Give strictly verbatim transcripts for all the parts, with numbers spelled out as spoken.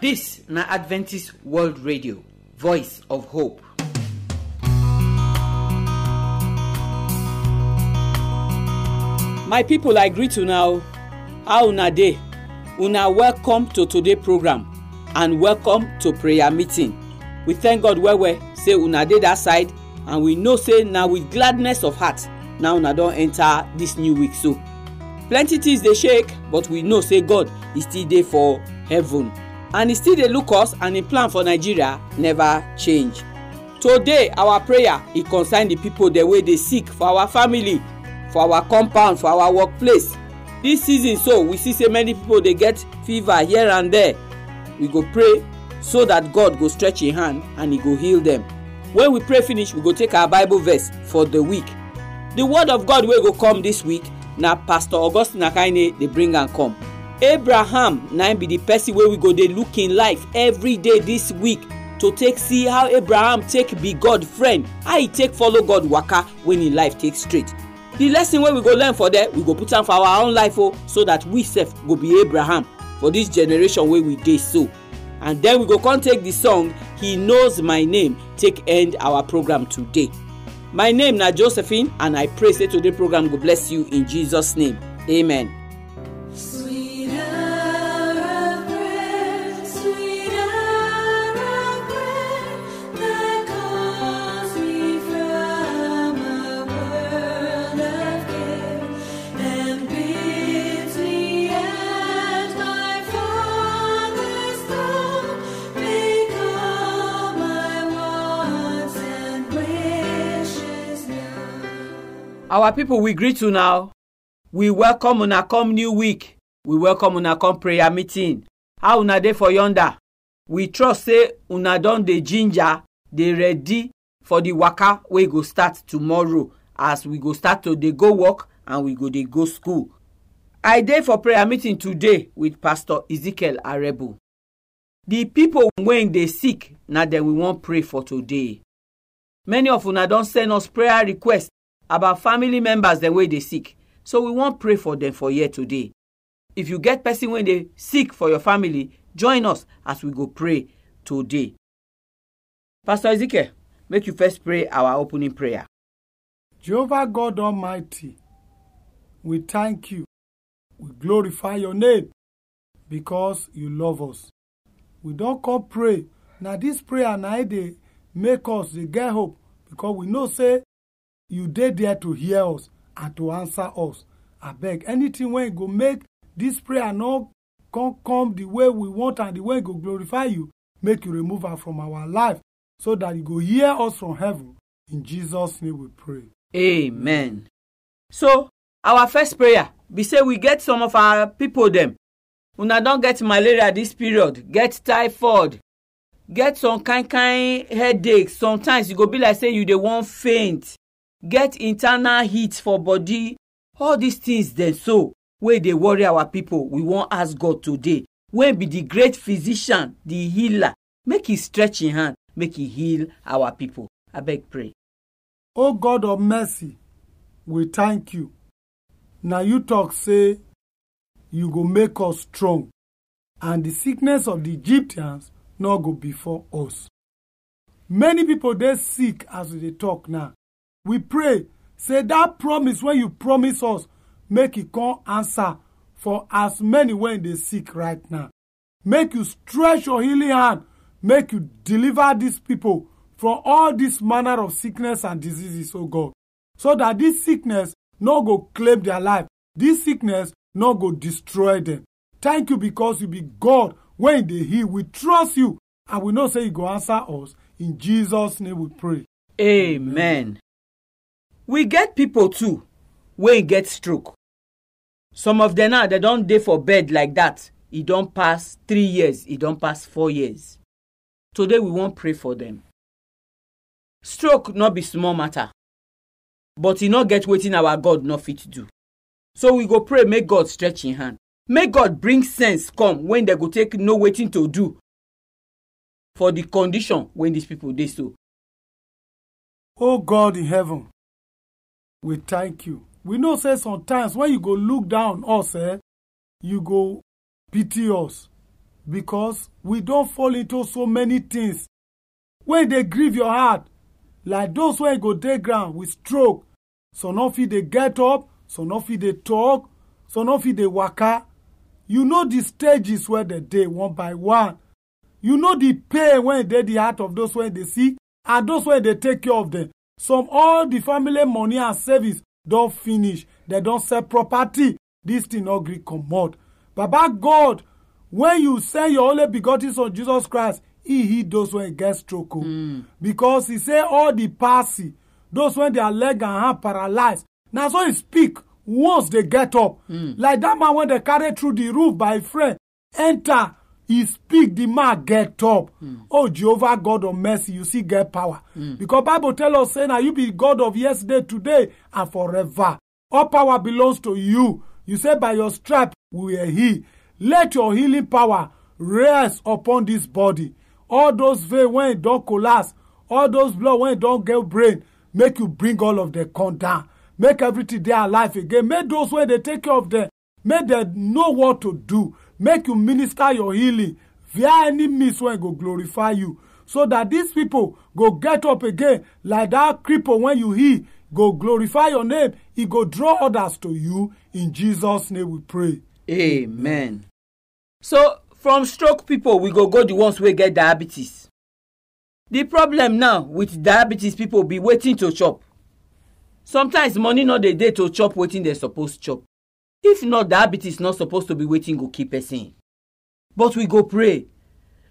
This na Adventist World Radio, Voice of Hope. My people, I greet you now. How una dey? Una welcome to today's program and welcome to prayer meeting. We thank God well well. Say una dey that side, and we know say now with gladness of heart. Now una don enter this new week so. Plenty things dey shake, but we know say God is still there for heaven. And he still dey look us, and the plan for Nigeria never change. Today, our prayer it concerns the people the way they seek for our family, for our compound, for our workplace. This season, so we see so many people they get fever here and there. We go pray so that God go stretch his hand and he go heal them. When we pray finish, we go take our Bible verse for the week. The word of God will go come this week. Now, Pastor Augustine Akaine they bring and come. Abraham now be the person where we go they look in life every day this week to take see how Abraham take be God friend, how he take follow God waka when in life take straight. The lesson where we go learn for that, we go put on for our own life oh, so that we self go be Abraham for this generation where we dey so. And then we go come take the song, He Knows My Name, take end our program today. My name na Josephine, and I pray say today program go bless you in Jesus' name. Amen. Our people, we greet you now. We welcome una come new week. We welcome una come prayer meeting. How una dey for yonder? We trust say una don dey ginger, dey ready for the waka wey go start tomorrow as we go start to dey go work and we go dey go school. I dey for prayer meeting today with Pastor Ezekiel Arebu. The people when they sick, na dem we wan pray for today. Many of una don send us prayer requests about family members the way they sick. So we won't pray for them for here today. If you get person when they sick for your family, join us as we go pray today. Pastor Ezekiel, make you first pray our opening prayer. Jehovah God Almighty, we thank you. We glorify your name because you love us. We don't call pray. Now this prayer now they make us they get hope because we know say you dey there to hear us and to answer us. I beg anything when you go make this prayer not come, come the way we want and the way go glorify you, make you remove her from our life so that you go hear us from heaven. In Jesus' name we pray. Amen. So, our first prayer, we say we get some of our people them. Una don't get malaria this period, get typhoid, get some kind kind headache. Sometimes you go be like say you dey wan faint. Get internal heat for body, all these things then so where they worry our people. We won't ask God today when be the great physician, the healer, make his stretching hand, make he heal our people. I beg pray. Oh God of mercy, we thank you. Now you talk say you go make us strong and the sickness of the Egyptians not go before us. Many people they sick as they talk now. We pray, say that promise when you promise us, make it come answer for as many when they seek right now. Make you stretch your healing hand, make you deliver these people from all this manner of sickness and diseases, oh God. So that this sickness no go claim their life. This sickness no go destroy them. Thank you because you be God when they heal. We trust you and we know say you go answer us. In Jesus' name we pray. Amen. We get people too, when get stroke. Some of them now, they don't dey for bed like that. It don't pass three years. It don't pass four years. Today, we won't pray for them. Stroke not be small matter. But it not get wetin our God not fit to do. So we go pray, make God stretch in hand. Make God bring sense come when they go take no wetin to do for the condition when these people dey so. Oh God in heaven, we thank you. We know say sometimes when you go look down us, eh, you go pity us because we don't fall into so many things. When they grieve your heart, like those when go dey ground with stroke, so no fit they get up, so no fit they talk, so no fit they waka. You know the stages where they dey one by one. You know the pain when they the heart of those when they sick, and those when they take care of them. Some all the family money and service don't finish. They don't sell property. This thing no gree comot. Baba God, when you send your only begotten Son Jesus Christ, He hit those when He gets stroke. Mm. Because He say all the palsy, those when their leg and hand paralyzed. Now so He speak once they get up. Mm. Like that man when they carry through the roof by a friend, enter. He speak, the man get up. Mm. Oh, Jehovah God of mercy, you see, get power. Mm. Because Bible tell us, saying, now you be God of yesterday, today, and forever. All power belongs to you. You say, by your stripe, we are healed. Let your healing power rest upon this body. All those veins when it don't collapse, all those blood when it don't get brain, make you bring all of them come down. Make everything they alive again. Make those when they take care of them, make them know what to do. Make you minister your healing via any means when go glorify you. So that these people go get up again like that cripple when you heal. Go glorify your name. He go draw others to you. In Jesus' name we pray. Amen. So from stroke people, we go go the ones who get diabetes. The problem now with diabetes people be waiting to chop. Sometimes money not the day to chop waiting they're supposed to chop. If not, diabetes not supposed to be waiting go keep person. But we go pray.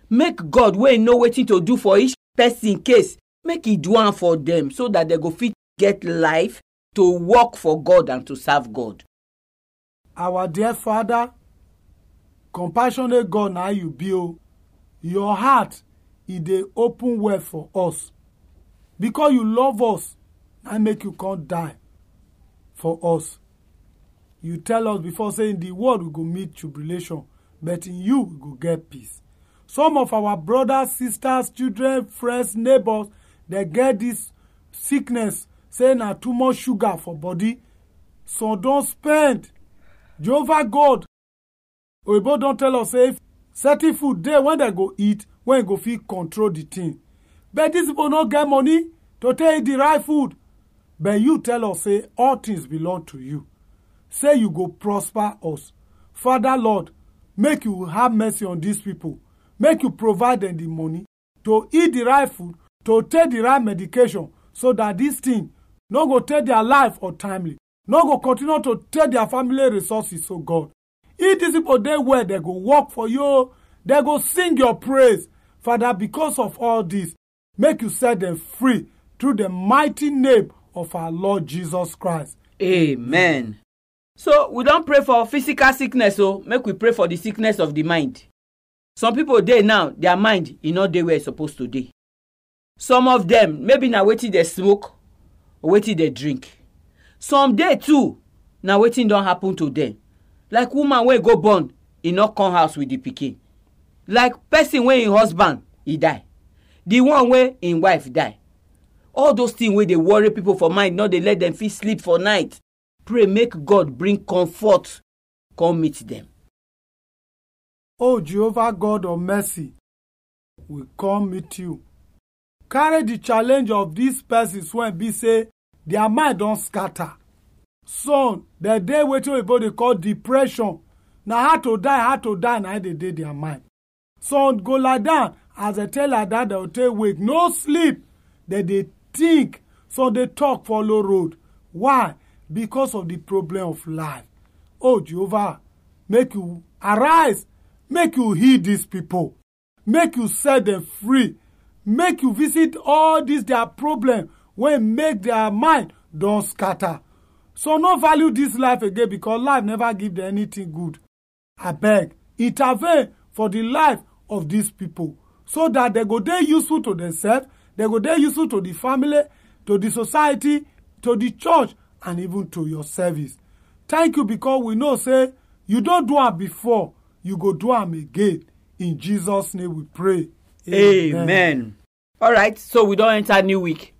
Make God wey no waiting to do for each person case. Make He do one for them so that they go fit get life to work for God and to serve God. Our dear Father, compassionate God now you build. Your heart is the open way for us. Because you love us, I make you come die for us. You tell us before saying the world we go meet tribulation, but in you we go get peace. Some of our brothers, sisters, children, friends, neighbors, they get this sickness, saying na too much sugar for body. So don't spend. Jehovah God, Oyibo don't tell us if certain food there when they go eat, when they go fit control the thing. But these people not get money to take the right food. But you tell us say all things belong to you. Say you go prosper us. Father, Lord, make you have mercy on these people. Make you provide them the money to eat the right food, to take the right medication, so that this thing no go take their life or timely. No go continue to take their family resources, so God. If these people they where they go work for you, they go sing your praise. Father, because of all this, make you set them free through the mighty name of our Lord Jesus Christ. Amen. So, we don't pray for physical sickness, so make we pray for the sickness of the mind. Some people there now, their mind is not the way it's supposed to be. Some of them, maybe now waiting they smoke, or waiting they drink. Some day too, now waiting don't happen to them. Like woman when go born, he not come house with the pikin. Like person when in husband, he die. The one way in wife die. All those things where they worry people for mind, not they let them feel sleep for night. Pray, make God bring comfort, come meet them. Oh, Jehovah God of mercy, we come meet you. Carry the challenge of these persons when be say, their mind don't scatter. So, the day waiting about they call depression. Now, how to die, how to die, now they did their mind. So, go like that. As they tell like that, they'll take wake. No sleep. Then they think. So, they talk follow road. Why? Because of the problem of life. Oh, Jehovah, make you arise. Make you heal these people. Make you set them free. Make you visit all these their problems when make their mind don't scatter. So no value this life again because life never give them anything good. I beg, intervene for the life of these people so that they go there useful to themselves, they go there useful to the family, to the society, to the church, and even to your service. Thank you because we know, say, you don't do it before, you go do it again. In Jesus' name we pray. Amen. Amen. All right, so we don't enter new week.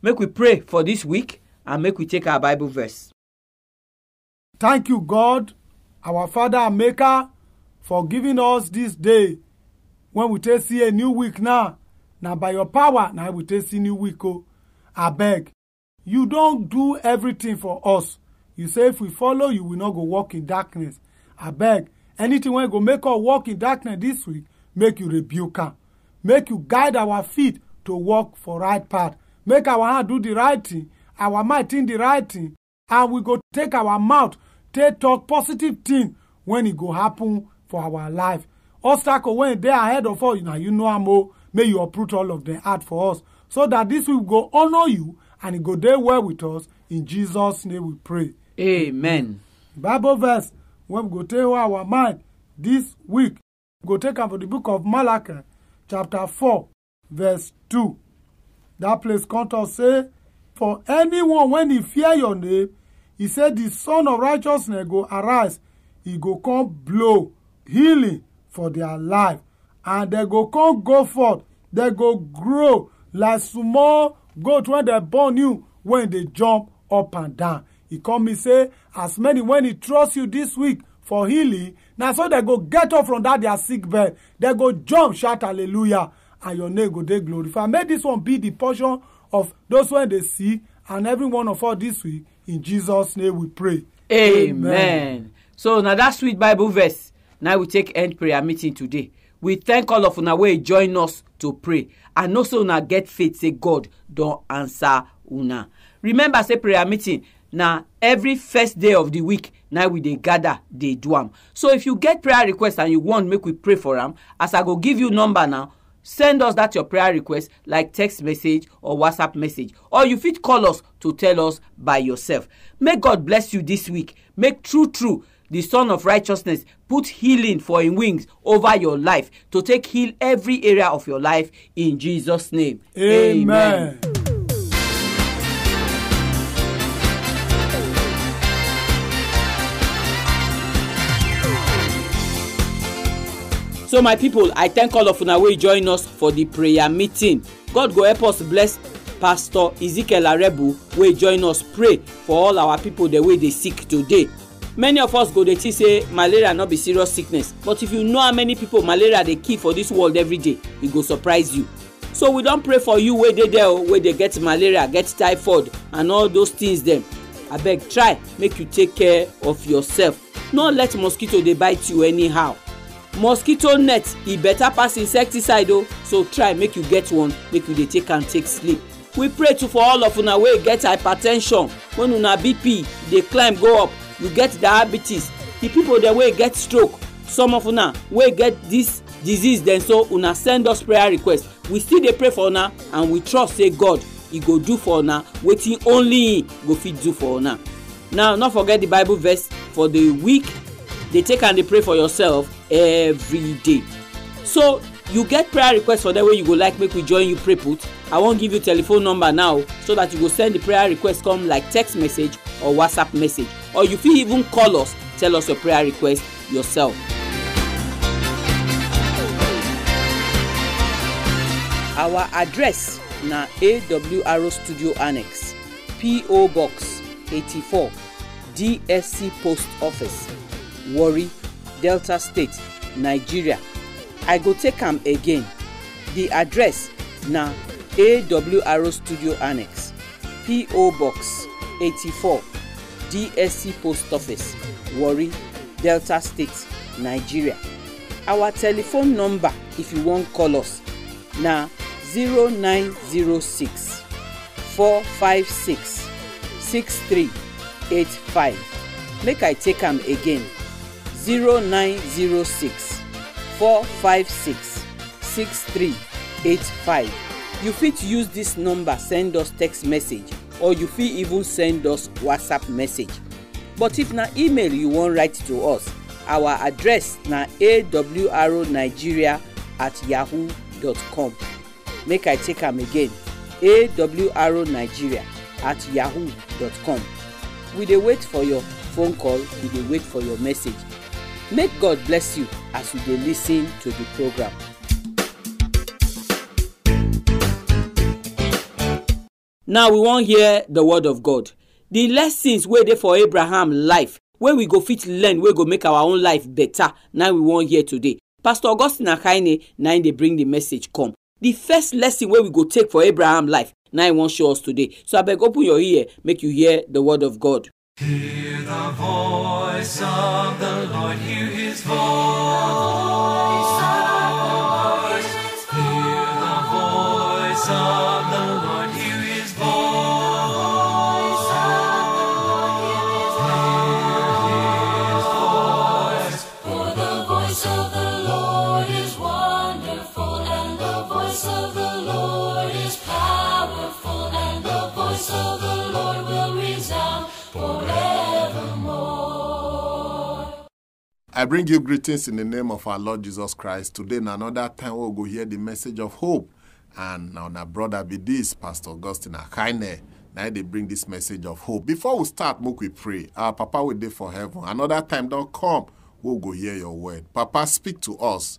Make we pray for this week and make we take our Bible verse. Thank you, God, our Father and Maker, for giving us this day when we take see a new week now. Now by your power, now we take see new week. Oh, I beg. You don't do everything for us. You say if we follow you, we will not go walk in darkness. I beg. Anything when go make us walk in darkness this week, make you rebuke her. Make you guide our feet to walk for right path. Make our hand do the right thing, our mind think the right thing, and we go take our mouth, take talk positive thing when it go happen for our life. Obstacle when they are ahead of us, now you know amo. May you uproot all of them out for us, so that this will go honor you and it go there well with us. In Jesus' name we pray. Amen. Bible verse when we go take our mind this week, we go take up the book of Malachi, chapter four, verse two. That place comes say, for anyone when he fear your name, he said the Son of Righteousness go arise, he go come blow healing for their life, and they go come go forth, they go grow like small goat when they born you, when they jump up and down. He come me say, as many when he trusts you this week for healing, now so they go get up from that their sick bed, they go jump, shout hallelujah, and your name go they glorify. May this one be the portion of those when they see, and every one of us this week. In Jesus' name we pray. Amen. Amen. So now that sweet Bible verse, now we take end prayer meeting today. We thank all of una wey join us to pray, and also una get faith say God don answer una. Remember say prayer meeting now every first day of the week. Now we dey gather, dey do am. So if you get prayer request and you want make we pray for am, as I go give you number now. Send us that your prayer request like text message or WhatsApp message. Or you fit call us to tell us by yourself. May God bless you this week. Make true, true, the Son of Righteousness put healing for his wings over your life to take heal every area of your life in Jesus' name. Amen. Amen. So my people, I thank all of una wey join us for the prayer meeting. God go help us bless Pastor Ezekiel Arebu wey join us pray for all our people the way they sick today. Many of us go dey think say malaria no be serious sickness, but if you know how many people malaria dey kill for this world every day, e go surprise you. So we don pray for you wey dey there wey dey get malaria, get typhoid and all those things dem. Abeg try make you take care of yourself. No let mosquito dey bite you anyhow. Mosquito net e better pass insecticide o, so try make you get one make you dey take and take sleep. We pray too for all of una wey get hypertension, when una B P dey climb go up, you get diabetes, the people dem wey get stroke, some of una wey get this disease dem, so una send us prayer request. We still dey pray for una and we trust say God e go do for una wetin only him go fit do for una. Now no forget the Bible verse for the week. They take and they pray for yourself every day. So you get prayer requests for that way you go like make we join you pray put. I won't give you telephone number now so that you go send the prayer request come like text message or WhatsApp message. Or you feel even call us, tell us your prayer request yourself. Our address na A W R O Studio Annex, P O Box eighty-four, D S C Post Office, Warri, Delta State, Nigeria. I go take am again. The address na A W R O Studio Annex, P O Box eighty-four, D S C Post Office, Warri, Delta State, Nigeria. Our telephone number if you wan call us na zero nine zero six, four five six, six three eight five. Make I take am again. zero nine zero six, four five six, six three eight five. You fit use this number, send us text message, or you fit even send us WhatsApp message. But if na email you wan write to us, our address na awronigeria at yahoo dot com. Make I take am again, awronigeria at yahoo dot com. We dey wait for your phone call, we dey wait for your message. Make God bless you as you dey listen to the program. Now we wan hear the word of God. The lessons wey dey for Abraham life where we go fit learn, where we go make our own life better. Now we want here today. Pastor Augustine Akaine, now they bring the message come. The first lesson where we go take for Abraham life, now he won't show us today. So I beg open your ear, make you hear the word of God. Hear the voice of the Lord, hear his voice. I bring you greetings in the name of our Lord Jesus Christ. Today, in another time, we'll go hear the message of hope. And now, our brother be this, Pastor Augustine Akaine. Now, they bring this message of hope. Before we start, make we pray. Our Papa will dey for heaven. Another time, don't come. We'll go hear your word. Papa, speak to us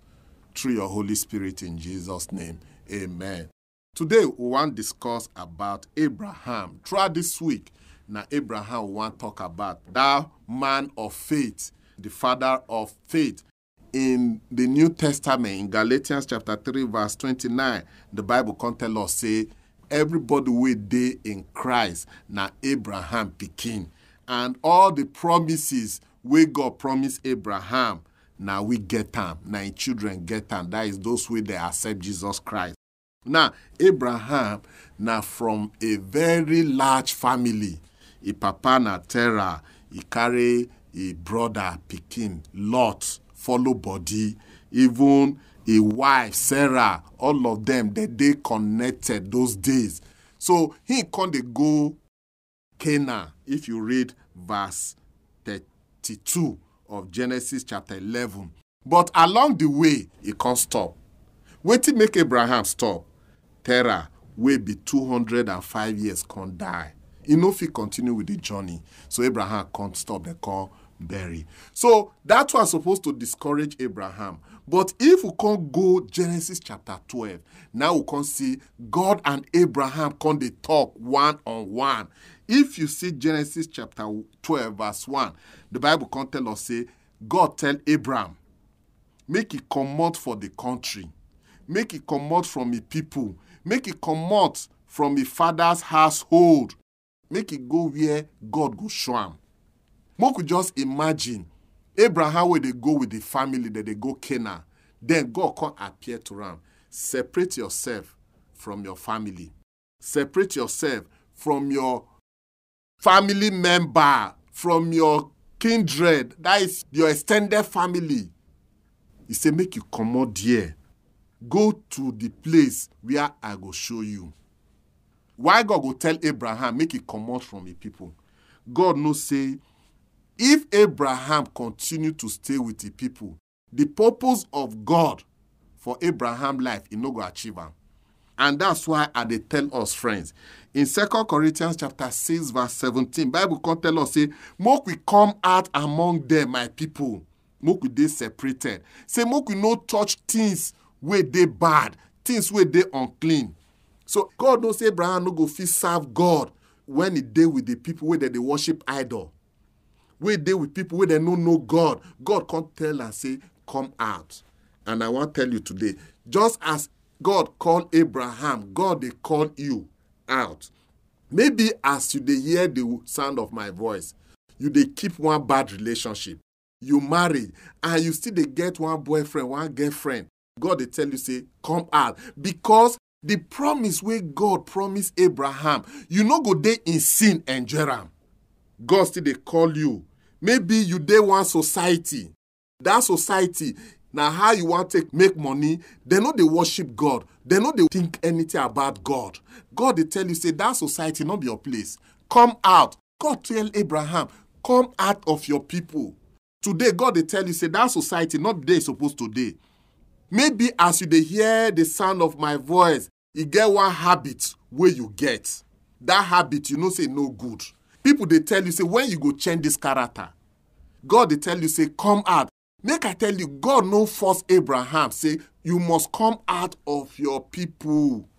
through your Holy Spirit in Jesus' name. Amen. Today, we want to discuss about Abraham. Throughout this week, now Abraham we want to talk about that man of faith. The father of faith. In the New Testament, in Galatians chapter three, verse twenty-nine, the Bible can tell us, say, everybody we dey in Christ, na Abraham pikin. And all the promises we God promised Abraham, now we get them. Now in children get them. That is those way they accept Jesus Christ. Now, Abraham, now from a very large family, his papa na Terah, he carry a brother, Pekin, Lot, follow body, even a wife, Sarah, all of them, that they connected those days. So he can they go Canaan. If you read verse thirty-two of Genesis chapter eleven. But along the way, he can't stop. Wait till make Abraham stop. Terah will be two hundred five years, can't die. He no fit continue with the journey. So Abraham can't stop, they can't bury. So that was supposed to discourage Abraham. But if we can't go Genesis chapter twelve, now we can see God and Abraham can they talk one on one. If you see Genesis chapter twelve, verse one, the Bible can tell us, say, God tell Abraham, make it come out for the country, make it come out from the people, make it come out from the father's household. Make it go where God go show him. Make you just imagine Abraham where they go with the family that they go Canaan. Then God can appear to him. Separate yourself from your family. Separate yourself from your family member, from your kindred. That is your extended family. He said, make you come out here. Go to the place where I go show you. Why God go tell Abraham, make it come out from the people? God no say, if Abraham continue to stay with the people, the purpose of God for Abraham life, he no go achieve am. And that's why I they tell us, friends, in Second Corinthians chapter six, verse seventeen, Bible can tell us, say, make we come out among them, my people. Make we dey separated. Say, make we no touch things where they bad, things where they unclean. So God knows Abraham no go fit serve God when he dey with the people where they worship idol. Where they with people where they no know God. God can't tell and say, come out. And I want to tell you today, just as God called Abraham, God they call you out. Maybe as you they hear the sound of my voice, you they keep one bad relationship. You marry and you still they get one boyfriend, one girlfriend. God they tell you, say, come out. Because the promise where God promised Abraham, you no go dey in sin and Jeram. God still they call you. Maybe you dey one society. That society, now how you want to make money, they know they worship God. They know they think anything about God. God they tell you, say, that society not be your place. Come out. God tell Abraham, come out of your people. Today, God they tell you, say, that society not they supposed to dey. Maybe as you dey hear the sound of my voice, you get one habit where you get. That habit, you know, say no good. People, they tell you, say, when you go change this character, God, they tell you, say, come out. Make I tell you, God no force Abraham, say, you must come out of your people.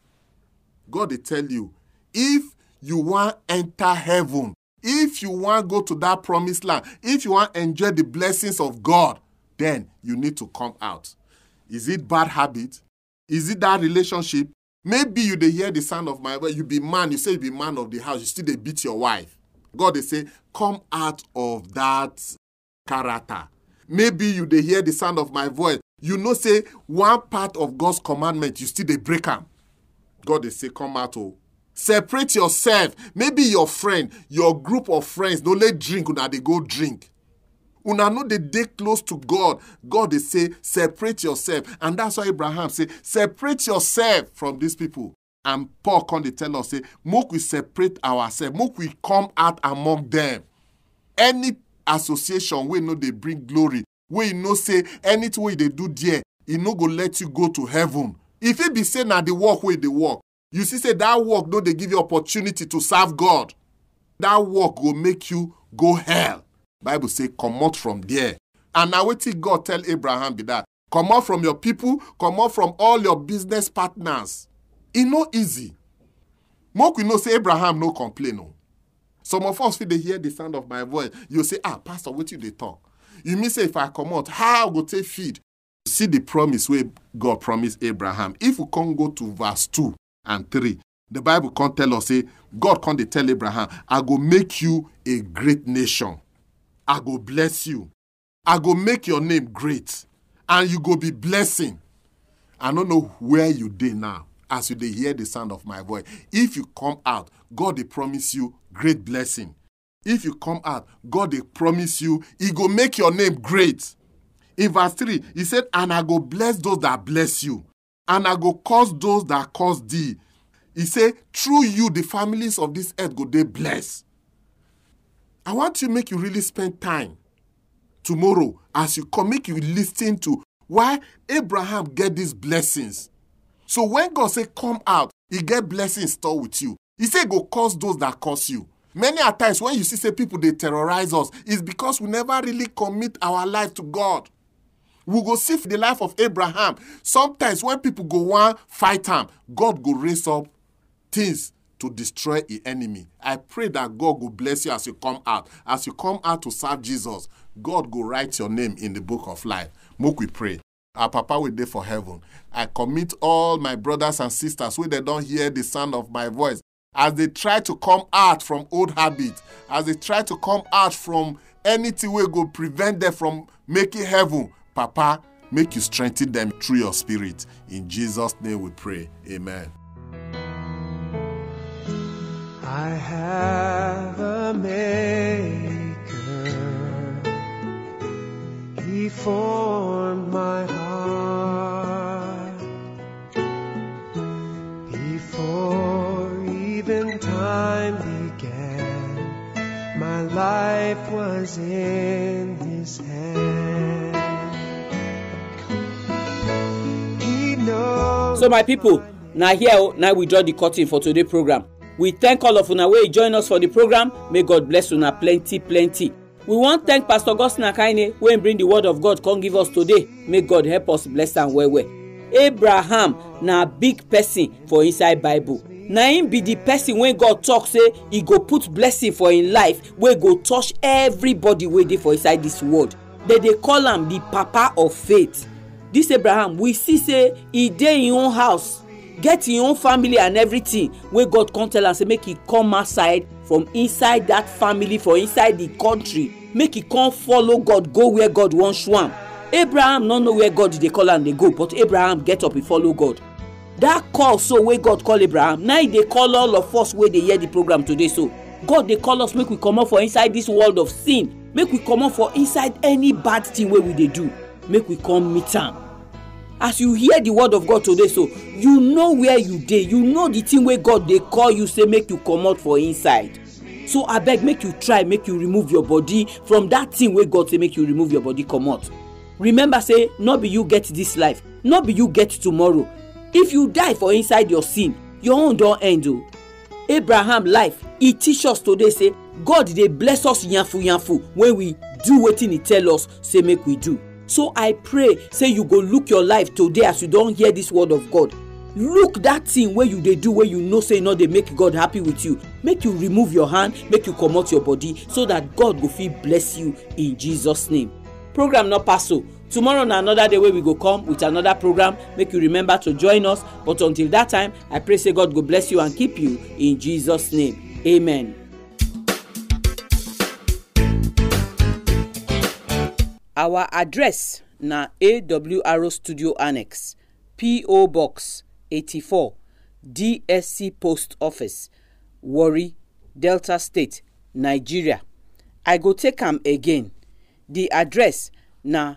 God, they tell you, if you want enter heaven, If you want to go to that promised land, if you want to enjoy the blessings of God, then you need to come out. Is it bad habit? Is it that relationship? Maybe you they hear the sound of my voice. You be man. You say you be man of the house. You still they beat your wife. God, they say, come out of that character. Maybe you they hear the sound of my voice. You know, say, one part of God's commandment, you still they break them. God, they say, come out of. Separate yourself. Maybe your friend, your group of friends, don't let drink. Una they go drink. Una no they dey close to God. God they say, separate yourself. And that's why Abraham say, separate yourself from these people. And Paul come they tell us, say, make we separate ourselves. Make we come out among them. Any association we know they bring glory. We know say, anything way they do there, it no go let you go to heaven. If it be say now the walk way they walk. You see, say that work, though, they give you opportunity to serve God. That work will make you go hell. Bible say, come out from there. And now what did God tell Abraham be that? Come out from your people, come out from all your business partners. It's not easy. Make we know, say Abraham, no complain. No. Some of us, if they hear the sound of my voice, you say, ah, Pastor, what you they talk? You mean say, if I come out, how go take feed? See the promise where God promised Abraham. If we can't go to verse two, and three. The Bible can't tell us, say, God can't tell Abraham, I go make you a great nation. I go bless you. I go make your name great. And you go be blessing. I don't know where you dey now as you dey hear the sound of my voice. If you come out, God they promise you great blessing. If you come out, God they promise you, he go make your name great. In verse three, he said, and I go bless those that bless you. And I go curse those that curse thee. He said, through you, the families of this earth go they bless. I want to make you really spend time tomorrow as you come, make you listen to why Abraham get these blessings. So when God say, come out, he get blessings stored with you. He said, go curse those that curse you. Many a times when you see say people, they terrorize us, it's because we never really commit our life to God. We go see the life of Abraham. Sometimes when people go one fight him, God go raise up things to destroy the enemy. I pray that God will bless you as you come out. As you come out to serve Jesus, God will write your name in the book of life. Make we pray. Our Papa will dey for heaven. I commit all my brothers and sisters where they don't hear the sound of my voice. As they try to come out from old habits, as they try to come out from anything we go prevent them from making heaven, Papa, make you strengthen them through your spirit. In Jesus' name we pray. Amen. I have a maker. He formed my heart. Before even time began, my life was in his hands. So my people, now here, now we draw the curtain for today's program. We thank all of una wey join us for the program. May God bless una plenty, plenty. We want to thank Pastor Augustine Akaine wey bring the word of God come give us today. May God help us bless and well well. Abraham na big person for inside Bible. Na him be the person when God talk say he go put blessing for in life, wey go touch everybody wey dey for inside this world. They they call him the Papa of Faith. This Abraham, we see say he dey in own house, get in own family and everything. Where God come tell and say make he come outside from inside that family, for inside the country, make he come follow God, go where God wants him. Abraham no know where God they call and they go, but Abraham get up and follow God. That call so where God call Abraham. Now they call all of us where they hear the program today. So God they call us make we come out for inside this world of sin, make we come out for inside any bad thing where we they do. Make we come meet am. As you hear the word of God today, so you know where you dey. You know the thing where God they call you, say make you come out for inside. So I beg, make you try, make you remove your body from that thing where God say make you remove your body, come out. Remember, say, not be you get this life, not be you get tomorrow. If you die for inside your sin, your own don't end. Oh. Abraham life, he teach us today, say, God they bless us yanfu yanfu when we do what he tell us, say make we do. So I pray, say you go look your life today as you don't hear this word of God. look that thing where you they do where you know say no they make God happy with you, make you remove your hand, make you come out your body so that God will feel bless you in Jesus' name. Program not pass so. Tomorrow on another day where we go come with another program. Make you remember to join us. But until that time, I pray say God will bless you and keep you in Jesus' name. Amen. Our address na A W R Studio Annex, P O Box eighty-four, D S C Post Office, Warri, Delta State, Nigeria. I go take am again. The address na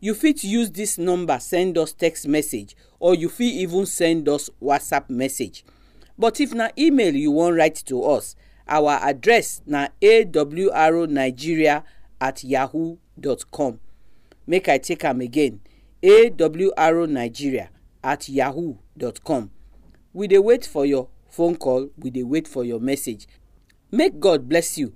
You fit use this number, send us text message, or you fit even send us WhatsApp message. But if na email you want write to us, our address na awronigeria at yahoo dot com. Make I take am again, awronigeria at yahoo dot com. We dey wait for your phone call, we dey wait for your message. Make God bless you.